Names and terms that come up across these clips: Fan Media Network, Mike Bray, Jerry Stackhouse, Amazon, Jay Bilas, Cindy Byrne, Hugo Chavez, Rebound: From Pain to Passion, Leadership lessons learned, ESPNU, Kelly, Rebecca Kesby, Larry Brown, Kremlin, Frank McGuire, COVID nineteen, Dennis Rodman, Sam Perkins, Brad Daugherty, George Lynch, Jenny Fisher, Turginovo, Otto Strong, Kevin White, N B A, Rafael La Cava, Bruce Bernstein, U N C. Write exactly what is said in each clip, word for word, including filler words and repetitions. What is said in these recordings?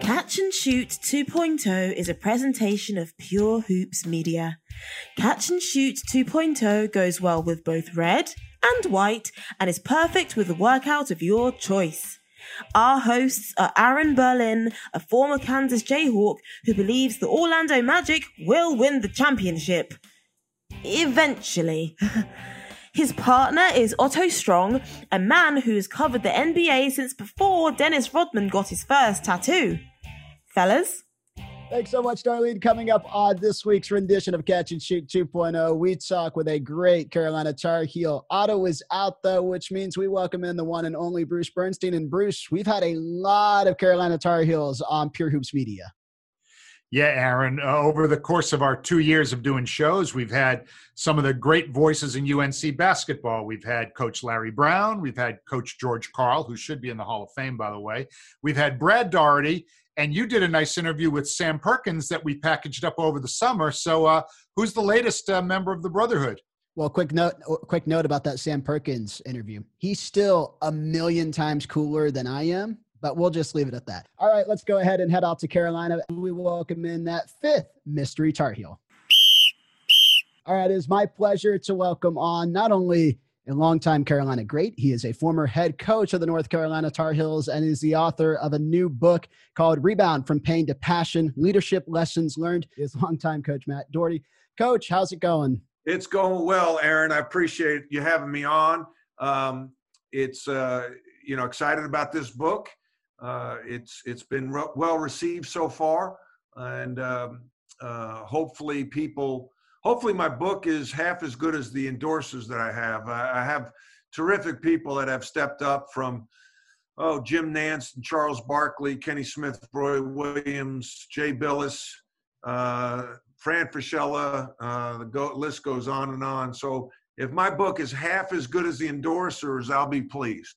Catch and Shoot two point oh is a presentation of Pure Hoops Media. Catch and Shoot two point oh goes well with both red and white and is perfect with a workout of your choice. Our hosts are Aaron Berlin, a former Kansas Jayhawk who believes the Orlando Magic will win the championship. Eventually. His partner is Otto Strong, a man who has covered the N B A since before Dennis Rodman got his first tattoo. Fellas? Thanks so much, Darlene. Coming up on this week's rendition of Catch and Shoot two point oh, we talk with a great Carolina Tar Heel. Otto is out, though, which means we welcome in the one and only Bruce Bernstein. And Bruce, we've had a lot of Carolina Tar Heels on Pure Hoops Media. Yeah, Aaron, uh, over the course of our two years of doing shows, we've had some of the great voices in U N C basketball. We've had Coach Larry Brown. We've had Coach George Karl, who should be in the Hall of Fame, by the way. We've had Brad Daugherty, and you did a nice interview with Sam Perkins that we packaged up over the summer. So uh, who's the latest uh, member of the Brotherhood? Well, quick note, quick note about that Sam Perkins interview. He's still a million times cooler than I am. But we'll just leave it at that. All right, let's go ahead and head out to Carolina. We welcome in that fifth mystery Tar Heel. All right, it is my pleasure to welcome on not only a longtime Carolina great, he is a former head coach of the North Carolina Tar Heels and is the author of a new book called Rebound: From Pain to Passion, Leadership Lessons Learned. His longtime coach, Matt Doherty. Coach, how's it going? It's going well, Aaron. I appreciate you having me on. Um, it's, uh, you know, excited about this book. Uh, it's it's been re- well received so far, and um, uh, hopefully people hopefully my book is half as good as the endorsers that I have. I, I have terrific people that have stepped up from oh Jim Nance and Charles Barkley, Kenny Smith, Roy Williams, Jay Bilas, uh, Fran Fischella. Uh, the go- list goes on and on. So if my book is half as good as the endorsers, I'll be pleased.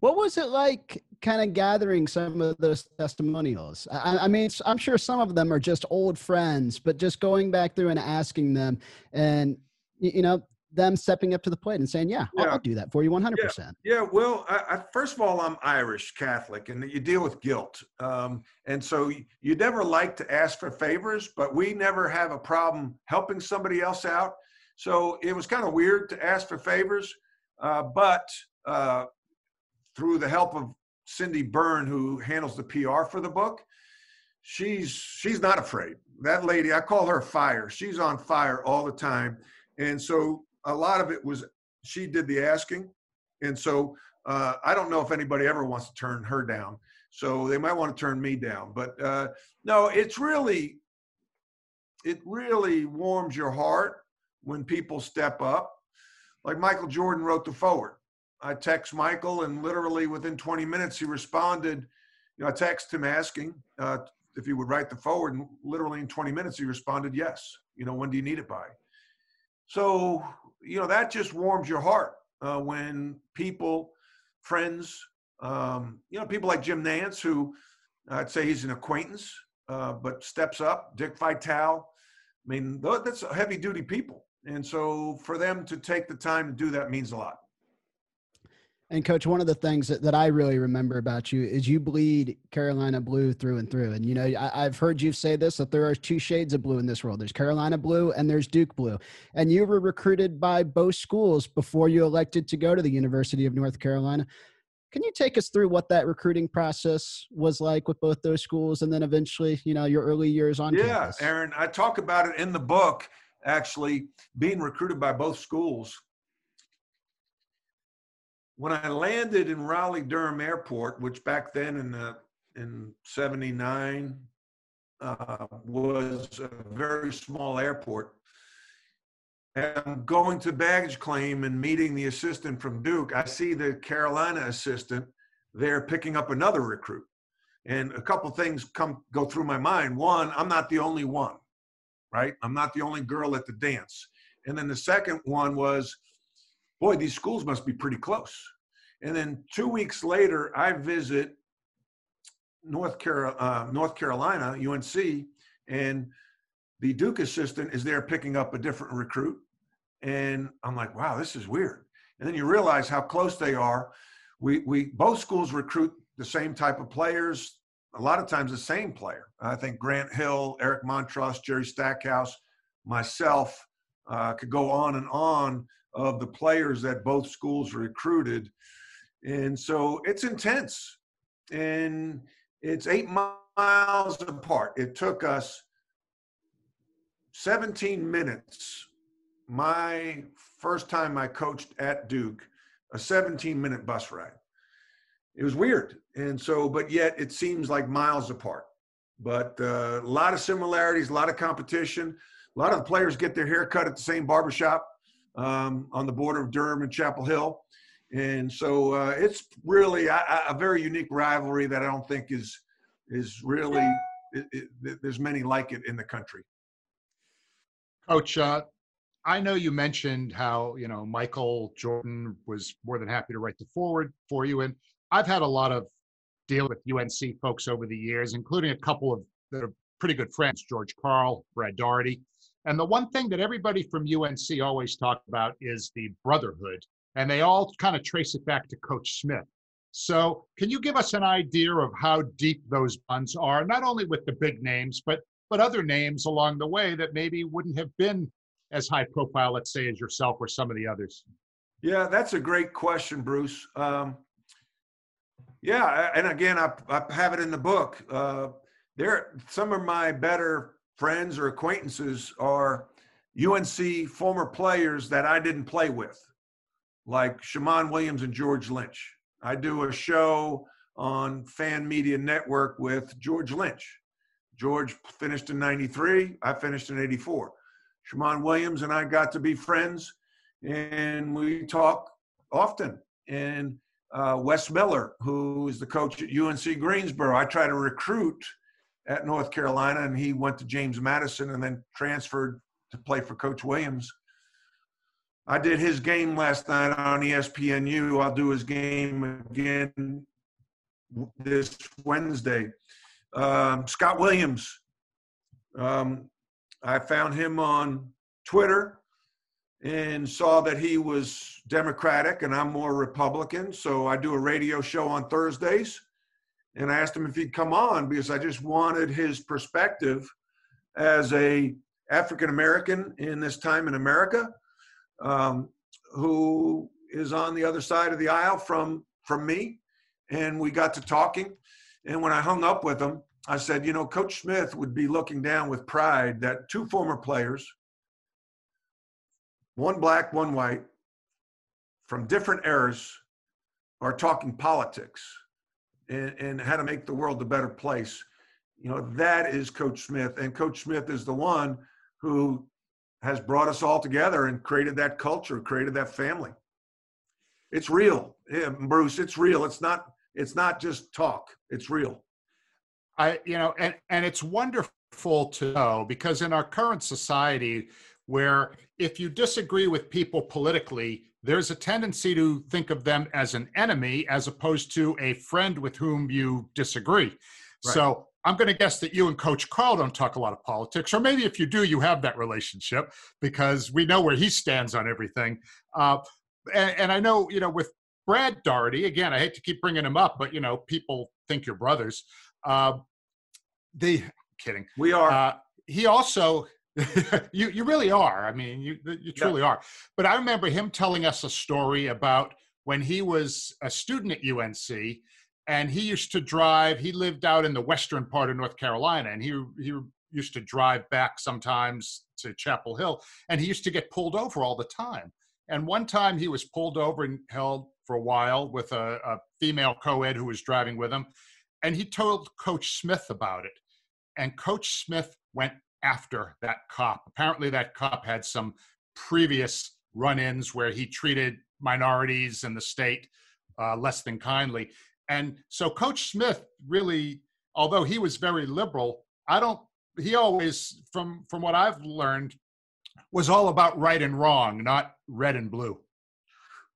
What was it like kind of gathering some of those testimonials? I, I mean, I'm sure some of them are just old friends, but just going back through and asking them and, you know, them stepping up to the plate and saying, yeah, yeah. I'll, I'll do that for you one hundred percent. Yeah, yeah well, I, I, first of all, I'm Irish Catholic, and you deal with guilt. Um, and so you, you never like to ask for favors, but we never have a problem helping somebody else out. So it was kind of weird to ask for favors, uh, but uh, – through the help of Cindy Byrne, who handles the P R for the book, she's she's not afraid. That lady, I call her fire. She's on fire all the time. And so a lot of it was, she did the asking. And so uh, I don't know if anybody ever wants to turn her down. So they might want to turn me down. But uh, no, it's really, it really warms your heart when people step up. Like Michael Jordan wrote the foreword. I text Michael, and literally within twenty minutes, he responded. You know, I texted him asking uh, if he would write the forward, and literally in twenty minutes, he responded, yes. You know, when do you need it by? So, you know, that just warms your heart uh, when people, friends, um, you know, people like Jim Nance, who I'd say he's an acquaintance, uh, but steps up, Dick Vitale. I mean, that's heavy-duty people. And so for them to take the time to do that means a lot. And Coach, one of the things that, that I really remember about you is you bleed Carolina blue through and through. And, you know, I, I've heard you say this, that there are two shades of blue in this world. There's Carolina blue and there's Duke blue. And you were recruited by both schools before you elected to go to the University of North Carolina. Can you take us through what that recruiting process was like with both those schools and then eventually, you know, your early years on yeah, campus? Yeah, Aaron, I talk about it in the book, actually, being recruited by both schools. When I landed in Raleigh-Durham Airport, which back then in the, in seventy-nine uh, was a very small airport, am going to baggage claim and meeting the assistant from Duke, I see the Carolina assistant there picking up another recruit. And a couple things come go through my mind. One, I'm not the only one, right? I'm not the only girl at the dance. And then the second one was, boy, these schools must be pretty close. And then two weeks later, I visit North, Car- uh, North Carolina, U N C, and the Duke assistant is there picking up a different recruit. And I'm like, wow, this is weird. And then you realize how close they are. We, we both schools recruit the same type of players, a lot of times the same player. I think Grant Hill, Eric Montross, Jerry Stackhouse, myself, uh, could go on and on of the players that both schools recruited. And so it's intense. And it's eight miles apart. It took us seventeen minutes. My first time I coached at Duke, a seventeen minute bus ride. It was weird. And so, but yet it seems like miles apart. But uh, a lot of similarities, a lot of competition. A lot of the players get their hair cut at the same barbershop um, on the border of Durham and Chapel Hill. And so uh, it's really a, a very unique rivalry that I don't think is, is really, it, it, there's many like it in the country. Coach, uh, I know you mentioned how, you know, Michael Jordan was more than happy to write the forward for you. And I've had a lot of deal with U N C folks over the years, including a couple of that are pretty good friends, George Karl, Brad Daugherty. And the one thing that everybody from U N C always talk about is the brotherhood. And they all kind of trace it back to Coach Smith. So can you give us an idea of how deep those bonds are, not only with the big names, but but other names along the way that maybe wouldn't have been as high profile, let's say, as yourself or some of the others? Yeah, that's a great question, Bruce. Um, yeah, and again, I, I have it in the book. Uh, there, some of my better friends or acquaintances are U N C former players that I didn't play with, like Shimon Williams and George Lynch. I do a show on Fan Media Network with George Lynch. George finished in ninety-three, I finished in eighty-four. Shimon Williams and I got to be friends, and we talk often. And uh, Wes Miller, who is the coach at U N C Greensboro, I try to recruit at North Carolina, and he went to James Madison and then transferred to play for Coach Williams. I did his game last night on E S P N U. I'll do his game again this Wednesday. Um, Scott Williams, um, I found him on Twitter and saw that he was Democratic and I'm more Republican. So I do a radio show on Thursdays. And I asked him if he'd come on because I just wanted his perspective as a African-American in this time in America. Um, who is on the other side of the aisle from, from me. And we got to talking. And when I hung up with him, I said, you know, Coach Smith would be looking down with pride that two former players, one black, one white, from different eras, are talking politics and, and how to make the world a better place. You know, that is Coach Smith. And Coach Smith is the one who has brought us all together and created that culture, created that family. It's real, yeah, Bruce, it's real. It's not, it's not just talk, it's real. I, you know, and, and it's wonderful to know, because in our current society where if you disagree with people politically, there's a tendency to think of them as an enemy as opposed to a friend with whom you disagree. Right. So I'm going to guess that you and Coach Karl don't talk a lot of politics, or maybe if you do, you have that relationship because we know where he stands on everything. Uh, and, and I know, you know, with Brad Daugherty, again, I hate to keep bringing him up, but, you know, people think you're brothers. Uh, the kidding. We are. Uh, he also, you you really are. I mean, you you truly yeah. are. But I remember him telling us a story about when he was a student at U N C. And he used to drive, he lived out in the western part of North Carolina, and he he used to drive back sometimes to Chapel Hill, and he used to get pulled over all the time. And one time he was pulled over and held for a while with a, a female co-ed who was driving with him, and he told Coach Smith about it. And Coach Smith went after that cop. Apparently that cop had some previous run-ins where he treated minorities in the state uh, less than kindly. And so Coach Smith really, although he was very liberal, I don't, he always, from, from what I've learned, was all about right and wrong, not red and blue.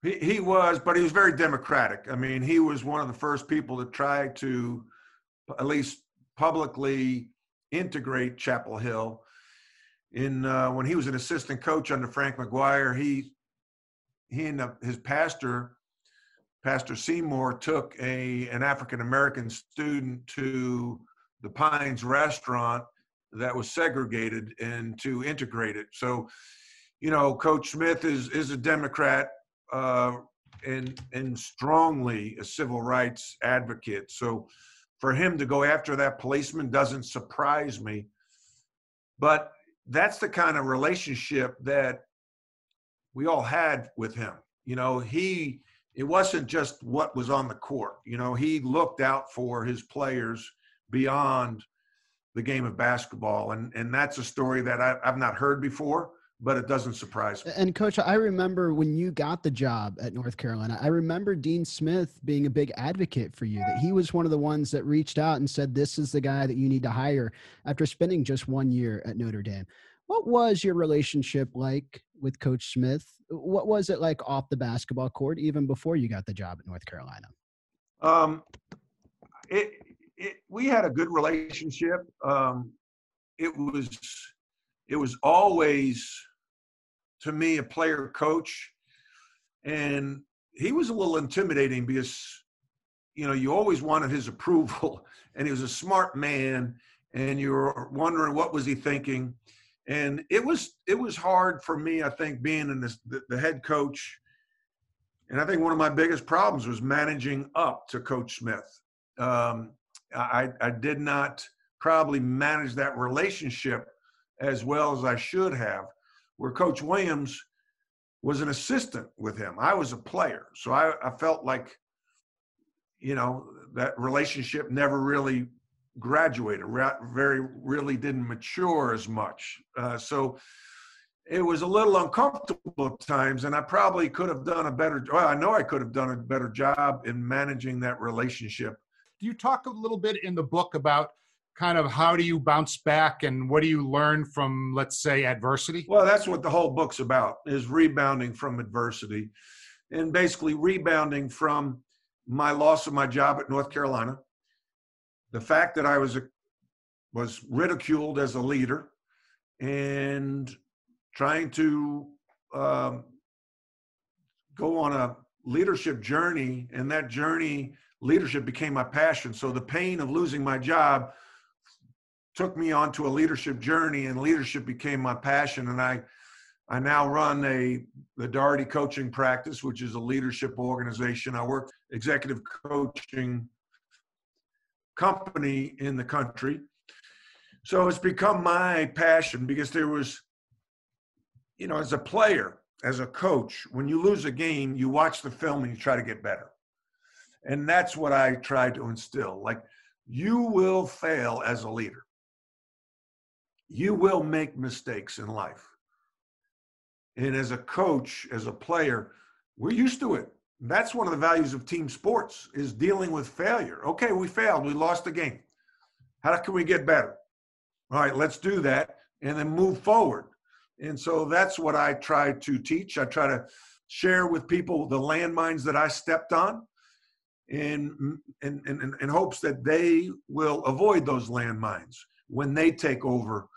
He, he was, but he was very democratic. I mean, he was one of the first people to try to at least publicly integrate Chapel Hill. In uh, when he was an assistant coach under Frank McGuire, he he and the, his pastor, Pastor Seymour, took a an African American student to the Pines restaurant that was segregated and to integrate it. So, you know, Coach Smith is is a Democrat uh, and and strongly a civil rights advocate. So, for him to go after that policeman doesn't surprise me, but that's the kind of relationship that we all had with him. You know, he, it wasn't just what was on the court. You know, he looked out for his players beyond the game of basketball. And, and that's a story that I, I've not heard before, but it doesn't surprise me. And Coach, I remember when you got the job at North Carolina, I remember Dean Smith being a big advocate for you, that he was one of the ones that reached out and said, this is the guy that you need to hire after spending just one year at Notre Dame. What was your relationship like with Coach Smith? What was it like off the basketball court, even before you got the job at North Carolina? Um, it, it, we had a good relationship. Um, it was, it was always, to me, a player coach. And he was a little intimidating because, you know, you always wanted his approval, and he was a smart man, and you were wondering what was he thinking. And it was, it was hard for me, I think, being in this, the, the head coach. And I think one of my biggest problems was managing up to Coach Smith. Um, I, I did not probably manage that relationship as well as I should have, where Coach Williams was an assistant with him. I was a player. So I, I felt like, you know, that relationship never really graduated, very really didn't mature as much. Uh, so it was a little uncomfortable at times, and I probably could have done a better, well, I know I could have done a better job in managing that relationship. Do you talk a little bit in the book about kind of how do you bounce back and what do you learn from, let's say, adversity? Well, that's what the whole book's about, is rebounding from adversity, and basically rebounding from my loss of my job at North Carolina, the fact that I was a, was ridiculed as a leader, and trying to um, go on a leadership journey, and that journey, leadership became my passion. So the pain of losing my job took me onto a leadership journey, and leadership became my passion. And I, I now run a the Daugherty Coaching Practice, which is a leadership organization. I work executive coaching company in the country. So it's become my passion, because there was, you know, as a player, as a coach, when you lose a game, you watch the film and you try to get better. And that's what I tried to instill. Like, you will fail as a leader. You will make mistakes in life. And as a coach, as a player, we're used to it. That's one of the values of team sports, is dealing with failure. Okay, we failed. We lost the game. How can we get better? All right, let's do that and then move forward. And so that's what I try to teach. I try to share with people the landmines that I stepped on, in, in, in, in hopes that they will avoid those landmines when they take over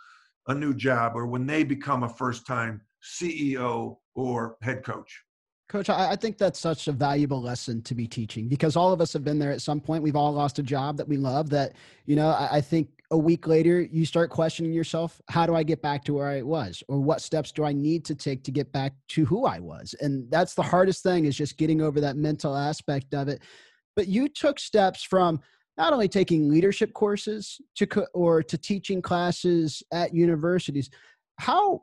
a new job or when they become a first-time C E O or head coach. Coach, I think that's such a valuable lesson to be teaching, because all of us have been there at some point. We've all lost a job that we love that, you know, I think a week later you start questioning yourself, how do I get back to where I was? Or what steps do I need to take to get back to who I was? And that's the hardest thing, is just getting over that mental aspect of it. But you took steps from not only taking leadership courses to co- or to teaching classes at universities. How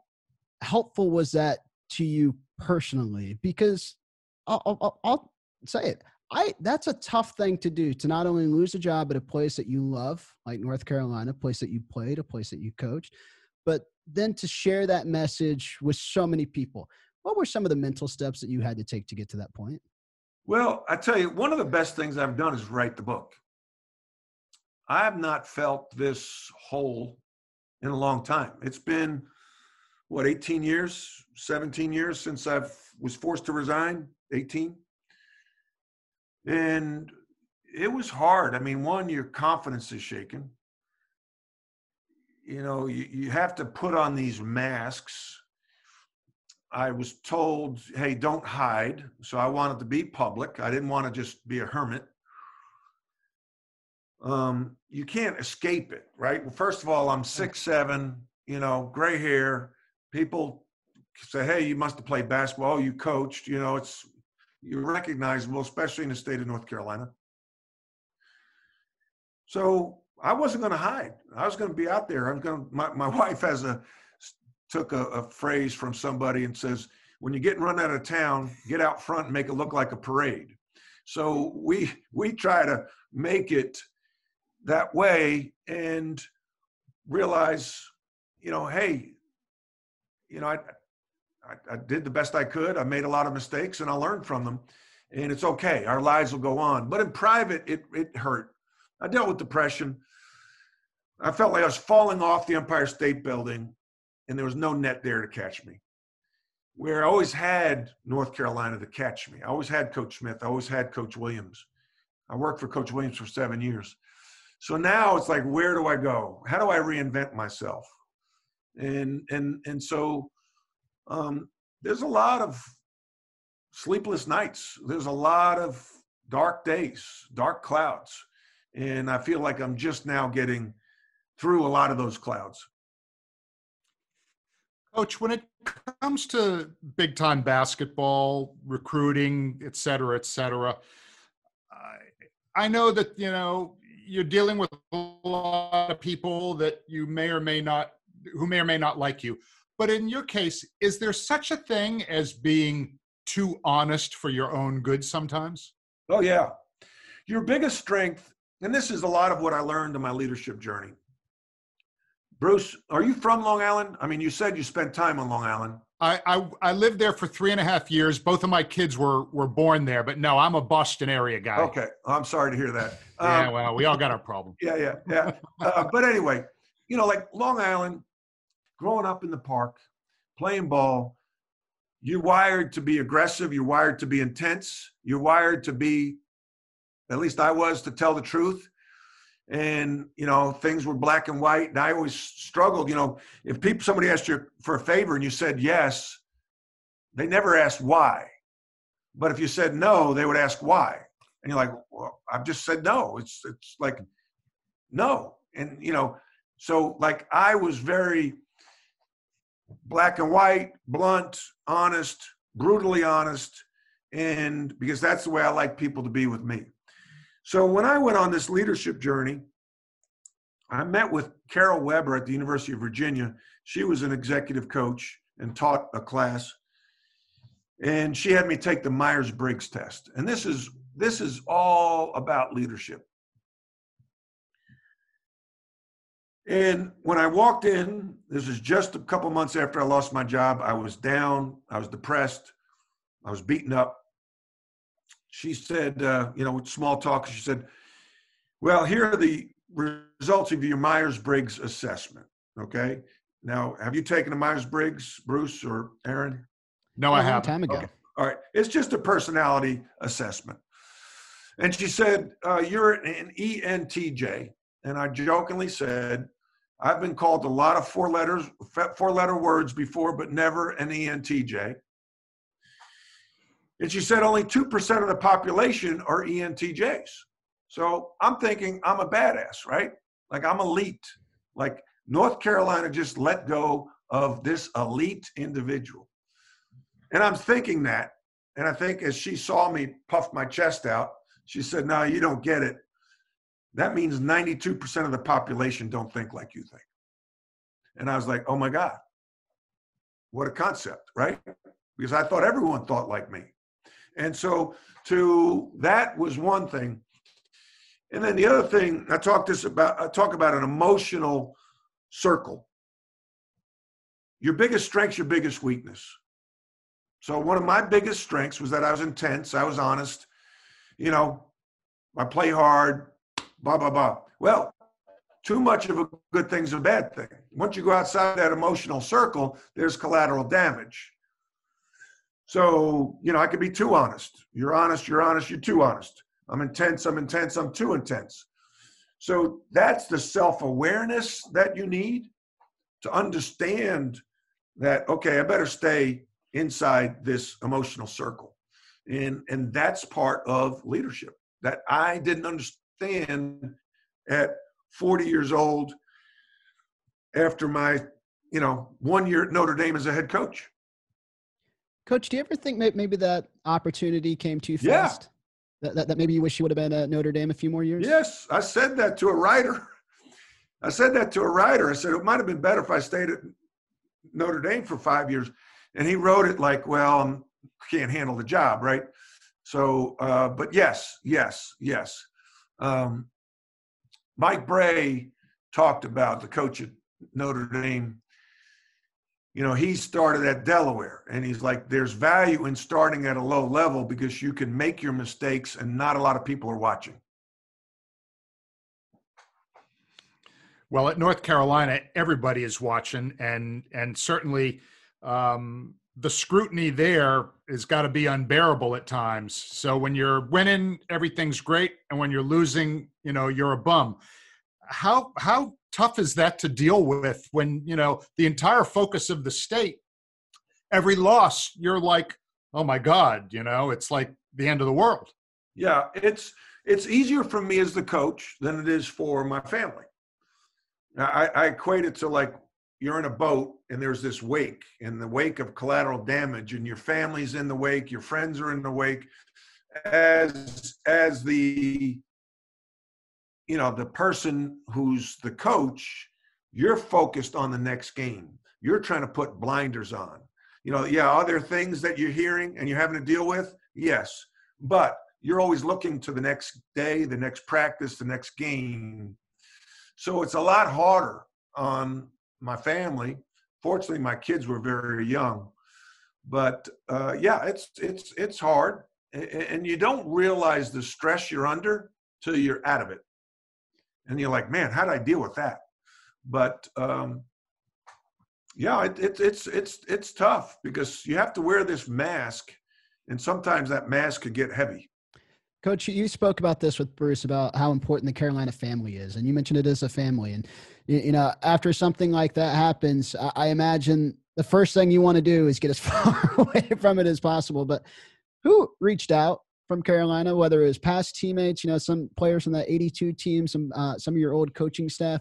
helpful was that to you personally? Because I'll, I'll, I'll say it, I that's a tough thing to do, to not only lose a job at a place that you love, like North Carolina, a place that you played, a place that you coached, but then to share that message with so many people. What were some of the mental steps that you had to take to get to that point? Well, I tell you, one of the best things I've done is write the book. I have not felt this hole in a long time. It's been, what, eighteen years, seventeen years since I was forced to resign, eighteen. And it was hard. I mean, one, your confidence is shaken. You know, you, you have to put on these masks. I was told, hey, don't hide. So I wanted to be public. I didn't want to just be a hermit. Um, you can't escape it, right? Well, first of all, I'm six seven, you know, gray hair. People say, hey, you must have played basketball. You coached. You know, it's you're recognizable, especially in the state of North Carolina. So I wasn't going to hide. I was going to be out there. I'm going to, my, my wife has a, took a, a phrase from somebody and says, when you get run out of town, get out front and make it look like a parade. So we, we try to make it that way and realize, you know, hey, you know, I, I, I did the best I could. I made a lot of mistakes and I learned from them, and it's okay. Our lives will go on. But in private, it, it hurt. I dealt with depression. I felt like I was falling off the Empire State Building and there was no net there to catch me. Where I always had North Carolina to catch me. I always had Coach Smith. I always had Coach Williams. I worked for Coach Williams for seven years. So now it's like, where do I go? How do I reinvent myself? And and and so um, there's a lot of sleepless nights. There's a lot of dark days, dark clouds. And I feel like I'm just now getting through a lot of those clouds. Coach, when it comes to big-time basketball, recruiting, et cetera, et cetera, I, I know that, you know, you're dealing with a lot of people that you may or may not, who may or may not like you. But in your case, is there such a thing as being too honest for your own good sometimes? Oh, yeah. Your biggest strength, and this is a lot of what I learned in my leadership journey. Bruce, are you from Long Island? I mean, you said you spent time on Long Island. I, I, I lived there for three and a half years. Both of my kids were, were born there, but no, I'm a Boston area guy. Okay. I'm sorry to hear that. Um, yeah, well, we all got our problem. Yeah, yeah, yeah. Uh, but anyway, you know, like Long Island, growing up in the park, playing ball, you're wired to be aggressive. You're wired to be intense. You're wired to be, at least I was, to tell the truth. And, you know, things were black and white. And I always struggled, you know, if people, somebody asked you for a favor and you said yes, they never asked why. But if you said no, they would ask why. And you're like, well, I've just said no. It's it's like, no. And, you know, so like I was very black and white, blunt, honest, brutally honest. And because that's the way I like people to be with me. So when I went on this leadership journey, I met with Carol Weber at the University of Virginia. She was an executive coach and taught a class. And she had me take the Myers-Briggs test. And this is, this is all about leadership. And when I walked in, this is just a couple months after I lost my job, I was down, I was depressed, I was beaten up. She said, uh, you know, small talk, she said, well, here are the results of your Myers-Briggs assessment, okay? Now, have you taken a Myers-Briggs, Bruce or Aaron? No, I haven't. A long time ago. Okay. All right. It's just a personality assessment. And she said, uh, you're an E N T J. And I jokingly said, I've been called a lot of four letters, four-letter words before, but never an E N T J. And she said only two percent of the population are E N T Js. So I'm thinking I'm a badass, right? Like I'm elite. Like North Carolina just let go of this elite individual. And I'm thinking that. And I think as she saw me puff my chest out, she said, no, you don't get it. That means ninety-two percent of the population don't think like you think. And I was like, oh my God, what a concept, right? Because I thought everyone thought like me. And so to that was one thing. And then the other thing I talk this about, I talk about an emotional circle. your biggest strength's your biggest weakness. So one of my biggest strengths was that I was intense. I was honest. You know, I play hard, blah, blah, blah. Well, too much of a good thing's a bad thing. Once you go outside that emotional circle, there's collateral damage. So, you know, I could be too honest. You're honest, you're honest, you're too honest. I'm intense, I'm intense, I'm too intense. So that's the self-awareness that you need to understand that, okay, I better stay inside this emotional circle. And, and that's part of leadership that I didn't understand at forty years old after my, you know, one year at Notre Dame as a head coach. Coach, do you ever think maybe that opportunity came too fast? Yeah. That, that, that maybe you wish you would have been at Notre Dame a few more years? Yes. I said that to a writer. I said that to a writer. I said, it might have been better if I stayed at Notre Dame for five years. And he wrote it like, well, I'm, can't handle the job, right? So, uh, but yes, yes, yes. Um, Mike Bray talked about the coach at Notre Dame. You know, he started at Delaware, and he's like, there's value in starting at a low level because you can make your mistakes and not a lot of people are watching. Well, at North Carolina, everybody is watching, and and certainly um, the scrutiny there has got to be unbearable at times. So when you're winning, everything's great, and when you're losing, you know, you're a bum. How how tough is that to deal with when, you know, the entire focus of the state, every loss, you're like, oh my God, you know, it's like the end of the world. Yeah, it's it's easier for me as the coach than it is for my family. I, I equate it to like you're in a boat and there's this wake, and the wake of collateral damage, and your family's in the wake, your friends are in the wake. As as the you know, the person who's the coach, you're focused on the next game. You're trying to put blinders on. You know, yeah, are there things that you're hearing and you're having to deal with? Yes, but you're always looking to the next day, the next practice, the next game. So it's a lot harder on my family. Fortunately, my kids were very young, but uh, yeah, it's it's it's hard, and you don't realize the stress you're under till you're out of it, and you're like, man, how did I deal with that? But um, yeah, it, it, it's it's it's tough because you have to wear this mask, and sometimes that mask could get heavy. Coach, you spoke about this with Bruce about how important the Carolina family is, and you mentioned it as a family. And you know, after something like that happens, I imagine the first thing you want to do is get as far away from it as possible. But who reached out from Carolina, whether it was past teammates, you know, some players from that eighty-two team, some uh, some of your old coaching staff,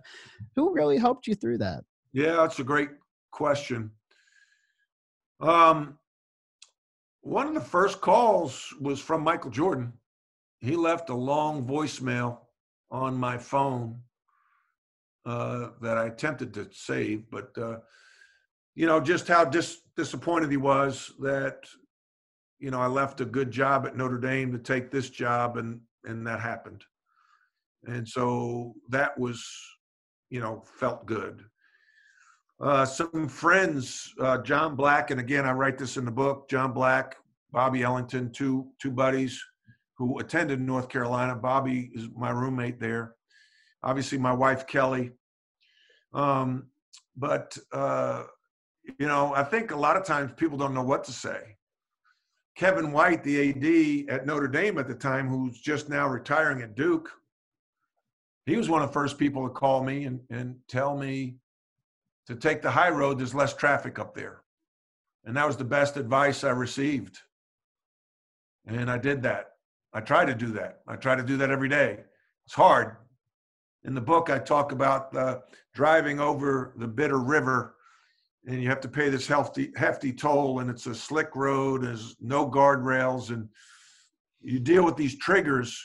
who really helped you through that? Yeah, that's a great question. Um, one of the first calls was from Michael Jordan. He left a long voicemail on my phone uh, that I attempted to save, but, uh, you know, just how dis- disappointed he was that, you know, I left a good job at Notre Dame to take this job, and, and that happened. And so that was, you know, felt good. Uh, some friends, uh, John Black, and again, I write this in the book, John Black, Bobby Ellington, two two buddies who attended North Carolina. Bobby is my roommate there. Obviously, my wife, Kelly. Um, but, uh, you know, I think a lot of times people don't know what to say. Kevin White, the A D at Notre Dame at the time, who's just now retiring at Duke, he was one of the first people to call me and, and tell me to take the high road. There's less traffic up there. And that was the best advice I received. And I did that. I try to do that. I try to do that every day. It's hard. In the book, I talk about uh, driving over the Bitter River, and you have to pay this hefty, hefty toll, and it's a slick road, there's no guardrails, and you deal with these triggers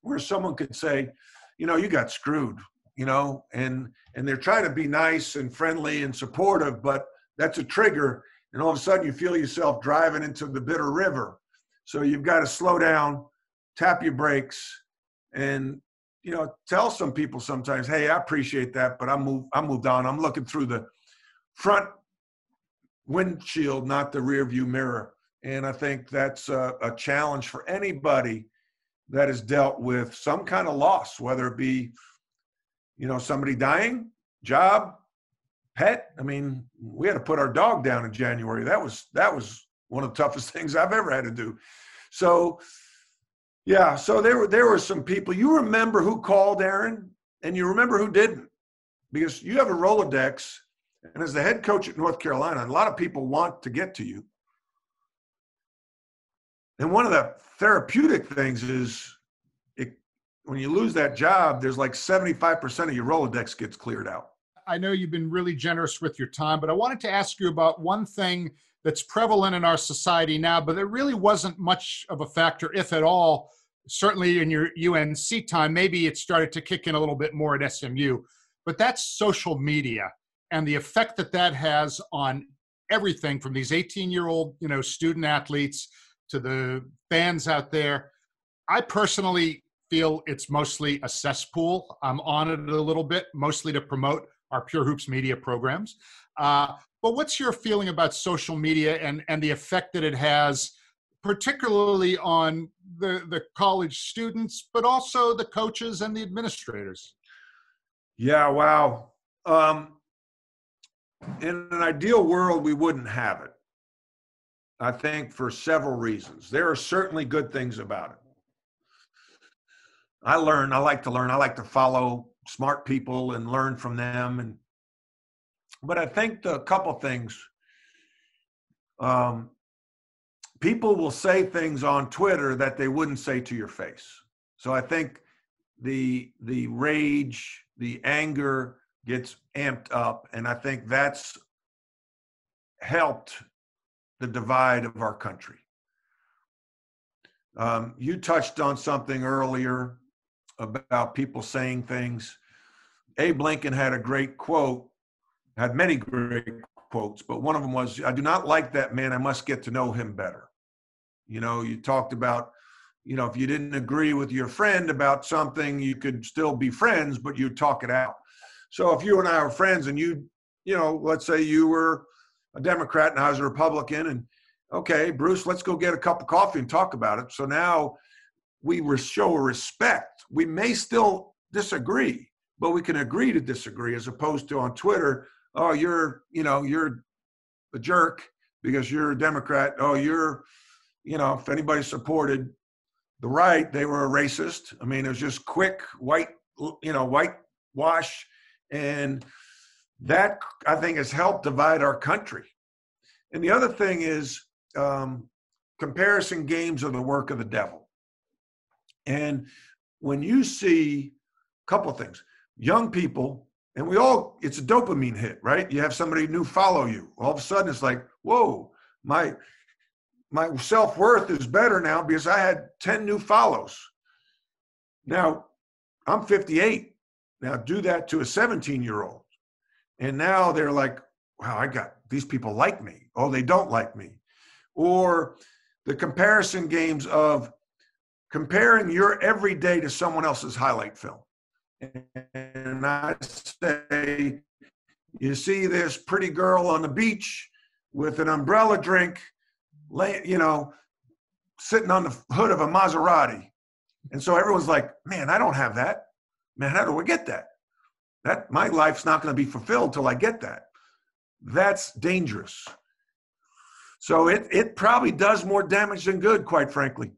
where someone could say, you know, you got screwed, you know, and, and they're trying to be nice and friendly and supportive, but that's a trigger, and all of a sudden you feel yourself driving into the Bitter River. So you've got to slow down, tap your brakes, and, you know, tell some people sometimes, hey, I appreciate that, but I moved, I moved on. I'm looking through the front windshield, not the rear view mirror. And I think that's a, a challenge for anybody that has dealt with some kind of loss, whether it be, you know, somebody dying, job, pet. I mean, we had to put our dog down in January. That was, that was one of the toughest things I've ever had to do. So, yeah, so there were, there were some people. You remember who called, Aaron, and you remember who didn't, because you have a Rolodex, and as the head coach at North Carolina, a lot of people want to get to you. And one of the therapeutic things is it, when you lose that job, there's like seventy-five percent of your Rolodex gets cleared out. I know you've been really generous with your time, but I wanted to ask you about one thing that's prevalent in our society now, but it really wasn't much of a factor, if at all, certainly in your U N C time. Maybe it started to kick in a little bit more at S M U, but that's social media and the effect that that has on everything from these eighteen-year-old, you know, student athletes to the fans out there. I personally feel it's mostly a cesspool. I'm on it a little bit, mostly to promote our Pure Hoops Media programs. Uh, but what's your feeling about social media and, and the effect that it has, particularly on the, the college students, but also the coaches and the administrators? Yeah, wow. Um, in an ideal world, we wouldn't have it. I think for several reasons. There are certainly good things about it. I learn, I like to learn. I like to follow smart people and learn from them. And but I think the couple things, um, people will say things on Twitter that they wouldn't say to your face. So I think the the rage, the anger gets amped up. And I think that's helped the divide of our country. Um, you touched on something earlier about people saying things. Abe Lincoln had a great quote, had many great quotes, but one of them was, "I do not like that man. I must get to know him better." You know, you talked about, you know, if you didn't agree with your friend about something, you could still be friends, but you talk it out. So if you and I are friends and you, you know, let's say you were a Democrat and I was a Republican, and okay, Bruce, let's go get a cup of coffee and talk about it. So now we show respect. We may still disagree, but we can agree to disagree, as opposed to on Twitter, "Oh, you're, you know, you're a jerk because you're a Democrat. Oh, you're, you know, if anybody supported the right, they were a racist." I mean, it was just quick white, you know, whitewash. And that, I think, has helped divide our country. And the other thing is um, comparison games are the work of the devil. And when you see a couple of things, young people, and we all, it's a dopamine hit, right? You have somebody new follow you. All of a sudden, it's like, whoa, my my self-worth is better now because I had ten new follows. Now, I'm fifty-eight. Now, do that to a seventeen-year-old. And now they're like, wow, I got, these people like me. Oh, they don't like me. Or the comparison games of comparing your everyday to someone else's highlight film. And I say, you see this pretty girl on the beach with an umbrella drink, you know, sitting on the hood of a Maserati. And so everyone's like, man, I don't have that. Man, how do I get that? That my life's not going to be fulfilled till I get that. That's dangerous. So it it probably does more damage than good, quite frankly.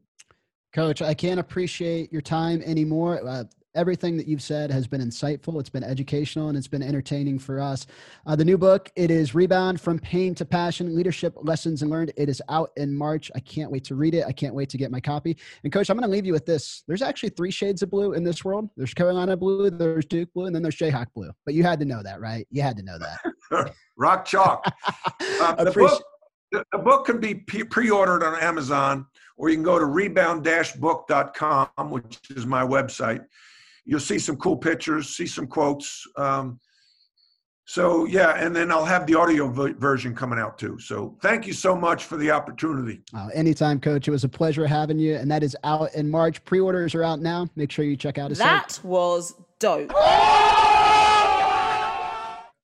Coach, I can't appreciate your time anymore. Uh, everything that you've said has been insightful. It's been educational, and it's been entertaining for us. Uh, the new book, it is Rebound: From Pain to Passion, Leadership Lessons Learned. It is out in March. I can't wait to read it. I can't wait to get my copy. And Coach, I'm going to leave you with this. There's actually three shades of blue in this world. There's Carolina blue, there's Duke blue, and then there's Jayhawk blue. But you had to know that, right? You had to know that. Rock chalk. Uh, the, book, the, the book can be pre-ordered on Amazon, or you can go to rebound dash book dot com, which is my website. You'll see some cool pictures, see some quotes. Um, so, yeah, and then I'll have the audio v- version coming out too. So thank you so much for the opportunity. Uh, anytime, Coach. It was a pleasure having you, and that is out in March. Pre-orders are out now. Make sure you check out his That site. was dope.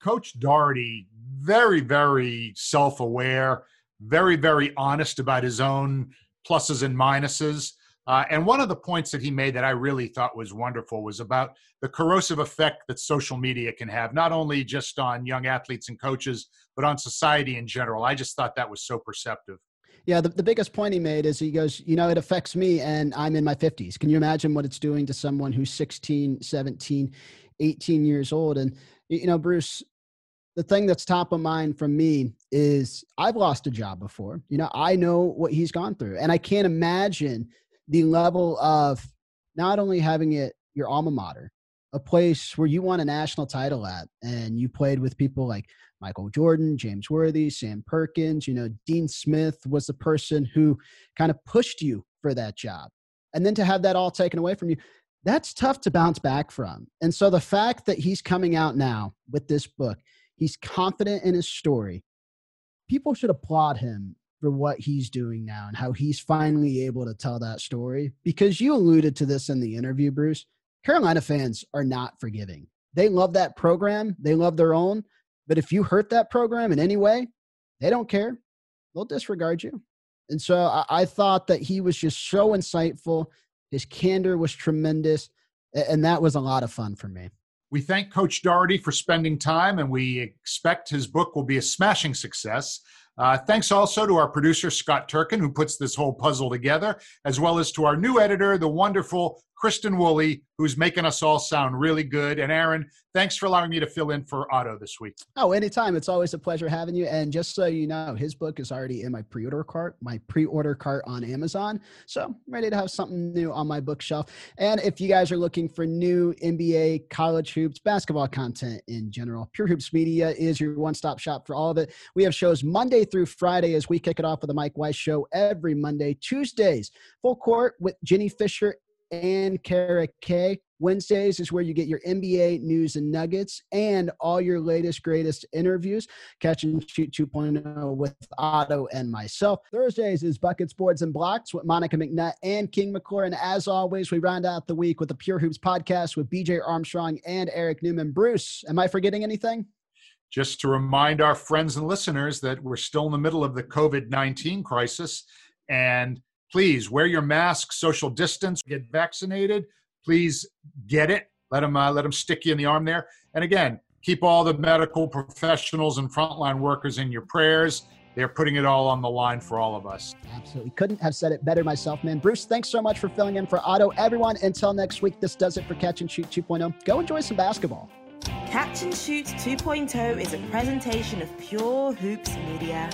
Coach Daugherty, very, very self-aware, very, very honest about his own pluses and minuses. Uh, and one of the points that he made that I really thought was wonderful was about the corrosive effect that social media can have, not only just on young athletes and coaches, but on society in general. I just thought that was so perceptive. Yeah, the, the biggest point he made is he goes, you know, it affects me and I'm in my fifties. Can you imagine what it's doing to someone who's sixteen, seventeen, eighteen years old? And, you know, Bruce, the thing that's top of mind from me is I've lost a job before. You know, I know what he's gone through, and I can't imagine the level of not only having it your alma mater, a place where you won a national title at, and you played with people like Michael Jordan, James Worthy, Sam Perkins. You know, Dean Smith was the person who kind of pushed you for that job. And then to have that all taken away from you, that's tough to bounce back from. And so the fact that he's coming out now with this book, he's confident in his story. People should applaud him for what he's doing now and how he's finally able to tell that story. Because you alluded to this in the interview, Bruce, Carolina fans are not forgiving. They love that program. They love their own. But if you hurt that program in any way, they don't care. They'll disregard you. And so I, I thought that he was just so insightful. His candor was tremendous. And that was a lot of fun for me. We thank Coach Daugherty for spending time, and we expect his book will be a smashing success. Uh, thanks also to our producer, Scott Turkin, who puts this whole puzzle together, as well as to our new editor, the wonderful Kristen Woolley, who's making us all sound really good. And Aaron, thanks for allowing me to fill in for Otto this week. Oh, anytime. It's always a pleasure having you. And just so you know, his book is already in my pre-order cart, my pre-order cart on Amazon. So I'm ready to have something new on my bookshelf. And if you guys are looking for new N B A, college hoops, basketball content in general, Pure Hoops Media is your one-stop shop for all of it. We have shows Monday through Friday as we kick it off with the Mike Weiss Show every Monday. Tuesdays, Full Court with Jenny Fisher and Kara Kay. Wednesdays is where you get your N B A news and nuggets and all your latest, greatest interviews. Catch and Shoot two point oh with Otto and myself. Thursdays is Buckets, Boards, and Blocks with Monica McNutt and King McClure. And as always, we round out the week with the Pure Hoops Podcast with B J Armstrong and Eric Newman. Bruce, am I forgetting anything? Just to remind our friends and listeners that we're still in the middle of the COVID nineteen crisis, and please wear your mask, social distance, get vaccinated. Please get it. Let them, uh, let them stick you in the arm there. And again, keep all the medical professionals and frontline workers in your prayers. They're putting it all on the line for all of us. Absolutely. Couldn't have said it better myself, man. Bruce, thanks so much for filling in for Otto. Everyone, until next week, this does it for Catch and Shoot two point oh. Go enjoy some basketball. Catch and Shoot two point oh is a presentation of Pure Hoops Media.